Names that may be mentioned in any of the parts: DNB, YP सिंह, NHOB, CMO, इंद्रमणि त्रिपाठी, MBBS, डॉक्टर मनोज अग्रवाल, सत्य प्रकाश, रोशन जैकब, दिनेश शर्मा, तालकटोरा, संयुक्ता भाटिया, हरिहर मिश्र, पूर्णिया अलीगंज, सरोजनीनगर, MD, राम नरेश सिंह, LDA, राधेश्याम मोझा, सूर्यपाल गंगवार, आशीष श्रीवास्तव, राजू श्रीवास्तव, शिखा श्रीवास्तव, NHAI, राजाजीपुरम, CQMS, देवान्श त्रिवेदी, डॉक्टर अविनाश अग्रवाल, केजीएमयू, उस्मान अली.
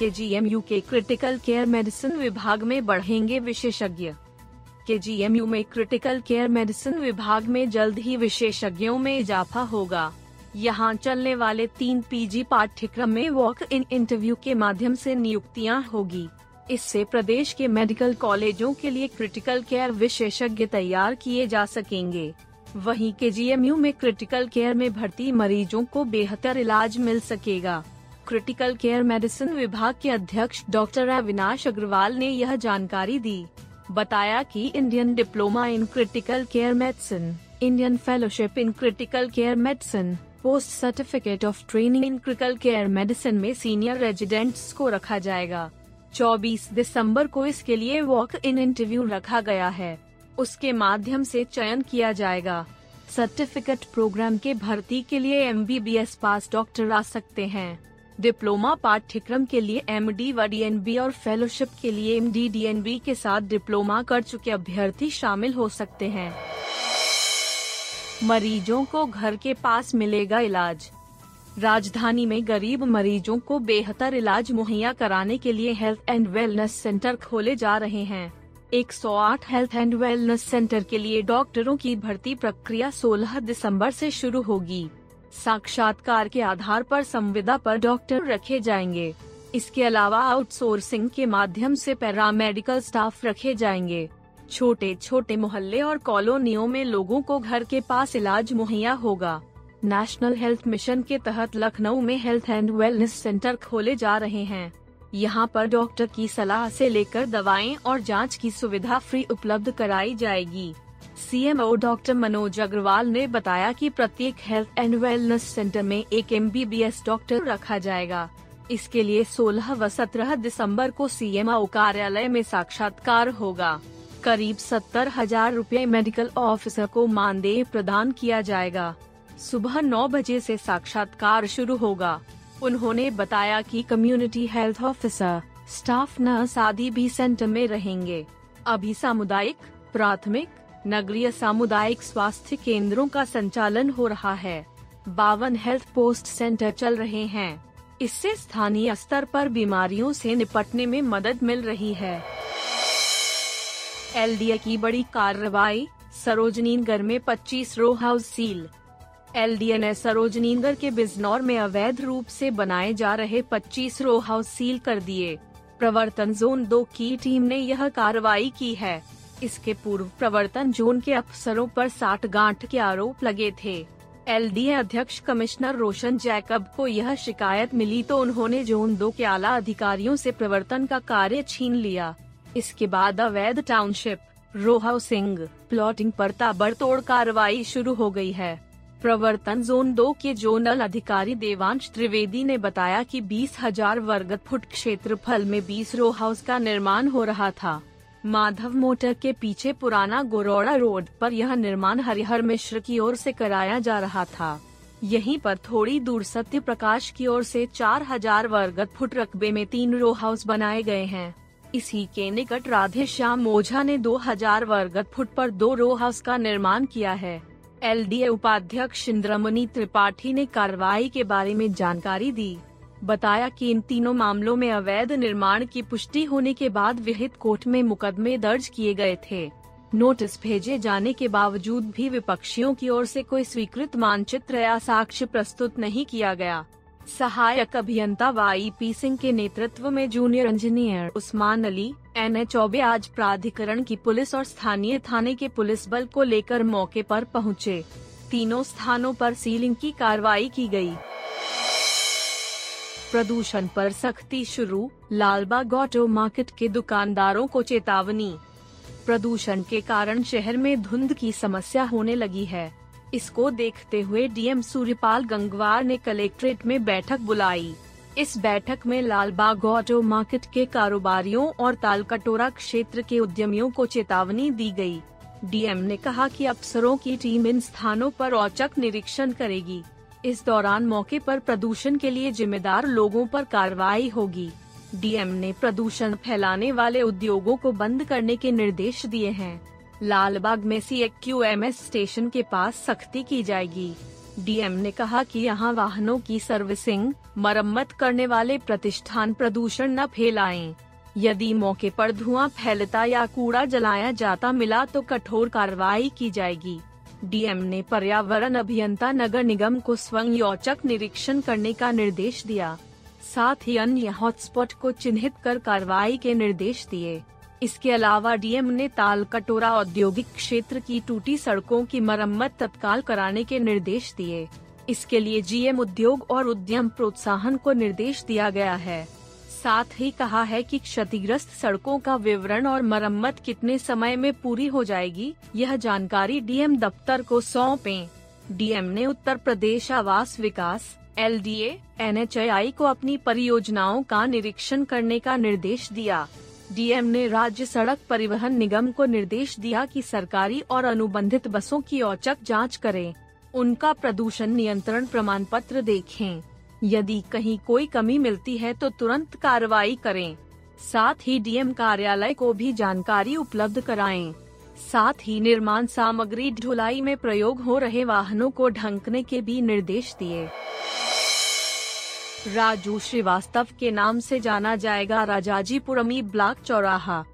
केजीएमयू के critical care medicine विभाग में बढ़ेंगे विशेषज्ञ। केजीएमयू में क्रिटिकल केयर मेडिसिन विभाग में जल्द ही विशेषज्ञों में इजाफा होगा। यहां चलने वाले 3 पीजी पाठ्यक्रम में वॉक इन इंटरव्यू के माध्यम से नियुक्तियां होगी। इससे प्रदेश के मेडिकल कॉलेजों के लिए क्रिटिकल केयर विशेषज्ञ तैयार किए जा सकेंगे। वहीं केजीएमयू में क्रिटिकल केयर में भर्ती मरीजों को बेहतर इलाज मिल सकेगा। क्रिटिकल केयर मेडिसिन विभाग के अध्यक्ष डॉक्टर अविनाश अग्रवाल ने यह जानकारी दी। बताया कि Indian diploma in critical care medicine, Indian fellowship in critical care medicine, post certificate of training in critical care medicine में सीनियर रेजिडेंट्स को रखा जाएगा। 24 दिसंबर को इसके लिए वॉक इन इंटरव्यू रखा गया है, उसके माध्यम से चयन किया जाएगा। सर्टिफिकेट प्रोग्राम के भर्ती के लिए MBBS पास डॉक्टर आ सकते हैं। डिप्लोमा पाठ्यक्रम के लिए MD व DNB और फेलोशिप के लिए MD DNB के साथ डिप्लोमा कर चुके अभ्यर्थी शामिल हो सकते हैं। मरीजों को घर के पास मिलेगा इलाज। राजधानी में गरीब मरीजों को बेहतर इलाज मुहैया कराने के लिए हेल्थ एंड वेलनेस सेंटर खोले जा रहे हैं। 108 हेल्थ एंड वेलनेस सेंटर के लिए डॉक्टरों की भर्ती प्रक्रिया 16 दिसंबर से शुरू होगी। साक्षात्कार के आधार पर संविदा पर डॉक्टर रखे जाएंगे। इसके अलावा आउटसोर्सिंग के माध्यम से पैरामेडिकल स्टाफ रखे जाएंगे। छोटे छोटे मोहल्ले और कॉलोनियों में लोगों को घर के पास इलाज मुहैया होगा। नेशनल हेल्थ मिशन के तहत लखनऊ में हेल्थ एंड वेलनेस सेंटर खोले जा रहे हैं। यहां पर डॉक्टर की सलाह से लेकर दवाएं और जांच की सुविधा फ्री उपलब्ध कराई जाएगी। CMO डॉक्टर मनोज अग्रवाल ने बताया कि प्रत्येक हेल्थ एंड वेलनेस सेंटर में एक MBBS डॉक्टर रखा जाएगा। इसके लिए 16 व 17 दिसंबर को CMO कार्यालय में साक्षात्कार होगा। करीब 70,000 रुपये मेडिकल ऑफिसर को मानदेय प्रदान किया जाएगा। सुबह 9 बजे से साक्षात्कार शुरू होगा। उन्होंने बताया कि community health officer, staff nurse आदि भी सेंटर में रहेंगे। अभी सामुदायिक, प्राथमिक, नगरीय सामुदायिक स्वास्थ्य केंद्रों का संचालन हो रहा है। 52 हेल्थ पोस्ट सेंटर चल रहे हैं। इससे स्थानीय स्तर पर बीमारियों से निपटने में मदद मिल रही है। LDA की बड़ी कार्रवाई, सरोजनीनगर में 25 रो हाउस सील। LDA ने सरोजनीनगर के बिजनौर में अवैध रूप से बनाए जा रहे 25 रो हाउस सील कर दिए। प्रवर्तन जोन 2 की टीम ने यह कार्रवाई की है। इसके पूर्व प्रवर्तन जोन के अफसरों पर साठगांठ के आरोप लगे थे। LDA अध्यक्ष कमिश्नर रोशन जैकब को यह शिकायत मिली तो उन्होंने जोन 2 के आला अधिकारियों से प्रवर्तन का कार्य छीन लिया। इसके बाद अवैध टाउनशिप, रो हाउसिंग, प्लॉटिंग पर ताबड़तोड़ कार्रवाई शुरू हो गई है। प्रवर्तन जोन 2 के जोनल अधिकारी देवान्श त्रिवेदी ने बताया कि 20,000 वर्ग फुट क्षेत्रफल में 20 रो हाउस का निर्माण हो रहा था। माधव मोटर के पीछे पुराना गोरौड़ा रोड पर यह निर्माण हरिहर मिश्र की ओर से कराया जा रहा था। यहीं पर थोड़ी दूर सत्य प्रकाश की ओर से 4,000 वर्ग फुट रकबे में 3 रो हाउस बनाए गए हैं। इसी के निकट राधेश्याम मोझा ने 2,000 वर्ग फुट पर 2 रो हाउस का निर्माण किया है। LDA उपाध्यक्ष इंद्रमणि त्रिपाठी ने कार्रवाई के बारे में जानकारी दी। बताया कि इन तीनों मामलों में अवैध निर्माण की पुष्टि होने के बाद विहित कोर्ट में मुकदमे दर्ज किए गए थे। नोटिस भेजे जाने के बावजूद भी विपक्षियों की ओर से कोई स्वीकृत मानचित्र या साक्ष्य प्रस्तुत नहीं किया गया। सहायक अभियंता YP सिंह के नेतृत्व में junior engineer उस्मान अली, NHOB आज प्राधिकरण की पुलिस और स्थानीय थाने के पुलिस बल को लेकर मौके पर पहुंचे। तीनों स्थानों पर सीलिंग की कार्रवाई की गई। प्रदूषण पर सख्ती शुरू, लालबाग ऑटो मार्केट के दुकानदारों को चेतावनी। प्रदूषण के कारण शहर में धुंध की समस्या होने लगी है। इसको देखते हुए DM सूर्यपाल गंगवार ने कलेक्ट्रेट में बैठक बुलाई। इस बैठक में लालबाग ऑटो मार्केट के कारोबारियों और तालकटोरा क्षेत्र के उद्यमियों को चेतावनी दी गई। डीएम ने कहा कि अफसरों की टीम इन स्थानों पर औचक निरीक्षण करेगी। इस दौरान मौके पर प्रदूषण के लिए जिम्मेदार लोगों पर कार्रवाई होगी। डीएम ने प्रदूषण फैलाने वाले उद्योगों को बंद करने के निर्देश दिए हैं। लालबाग में CQMS स्टेशन के पास सख्ती की जाएगी। डीएम ने कहा कि यहां वाहनों की सर्विसिंग, मरम्मत करने वाले प्रतिष्ठान प्रदूषण न फैलाएं। यदि मौके पर धुआं फैलता या कूड़ा जलाया जाता मिला तो कठोर कार्रवाई की जाएगी। डीएम ने पर्यावरण अभियंता नगर निगम को स्वयं औचक निरीक्षण करने का निर्देश दिया। साथ ही अन्य हॉटस्पॉट को चिन्हित कर कार्रवाई के निर्देश दिए। इसके अलावा डीएम ने तालकटोरा औद्योगिक क्षेत्र की टूटी सड़कों की मरम्मत तत्काल कराने के निर्देश दिए। इसके लिए GM उद्योग और उद्यम प्रोत्साहन को निर्देश दिया गया है। साथ ही कहा है कि क्षतिग्रस्त सड़कों का विवरण और मरम्मत कितने समय में पूरी हो जाएगी, यह जानकारी डीएम दफ्तर को सौंपें। डीएम ने उत्तर प्रदेश आवास विकास LDA NHAI को अपनी परियोजनाओं का निरीक्षण करने का निर्देश दिया। डीएम ने राज्य सड़क परिवहन निगम को निर्देश दिया कि सरकारी और अनुबंधित बसों की औचक जांच करें, उनका प्रदूषण नियंत्रण प्रमाण पत्र देखें, यदि कहीं कोई कमी मिलती है तो तुरंत कार्रवाई करें। साथ ही डीएम कार्यालय को भी जानकारी उपलब्ध कराएं। साथ ही निर्माण सामग्री ढुलाई में प्रयोग हो रहे वाहनों को ढंकने के भी निर्देश दिए। राजू श्रीवास्तव के नाम से जाना जाएगा राजाजीपुरम ई ब्लॉक चौराहा।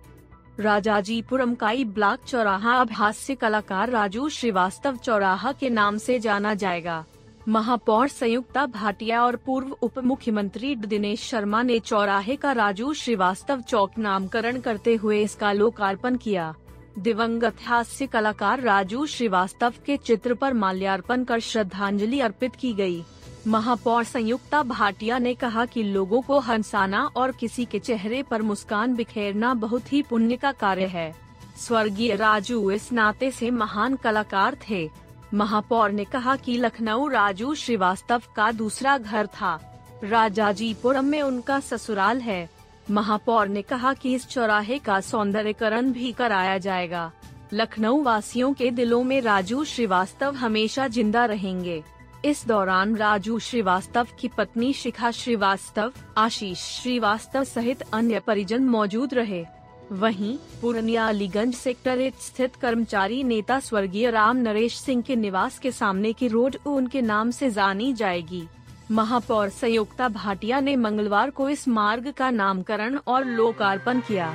राजाजीपुरम का ई ब्लॉक चौराहा अब हास्य कलाकार राजू श्रीवास्तव चौराहा के नाम से जाना जाएगा। महापौर संयुक्ता भाटिया और पूर्व उप मुख्यमंत्री दिनेश शर्मा ने चौराहे का राजू श्रीवास्तव चौक नामकरण करते हुए इसका लोकार्पण किया। दिवंगत हास्य कलाकार राजू श्रीवास्तव के चित्र पर माल्यार्पण कर श्रद्धांजलि अर्पित की गई। महापौर संयुक्ता भाटिया ने कहा कि लोगों को हंसाना और किसी के चेहरे पर मुस्कान बिखेरना बहुत ही पुण्य का कार्य है। स्वर्गीय राजू इस नाते से महान कलाकार थे। महापौर ने कहा कि लखनऊ राजू श्रीवास्तव का दूसरा घर था। राजाजीपुरम में उनका ससुराल है। महापौर ने कहा कि इस चौराहे का सौंदर्यकरण भी कराया जाएगा। लखनऊ वासियों के दिलों में राजू श्रीवास्तव हमेशा जिंदा रहेंगे। इस दौरान राजू श्रीवास्तव की पत्नी शिखा श्रीवास्तव, आशीष श्रीवास्तव सहित अन्य परिजन मौजूद रहे। वहीं पूर्णिया अलीगंज सेक्टर 8 स्थित कर्मचारी नेता स्वर्गीय राम नरेश सिंह के निवास के सामने की रोड उनके नाम से जानी जाएगी। महापौर संयुक्ता भाटिया ने मंगलवार को इस मार्ग का नामकरण और लोकार्पण किया।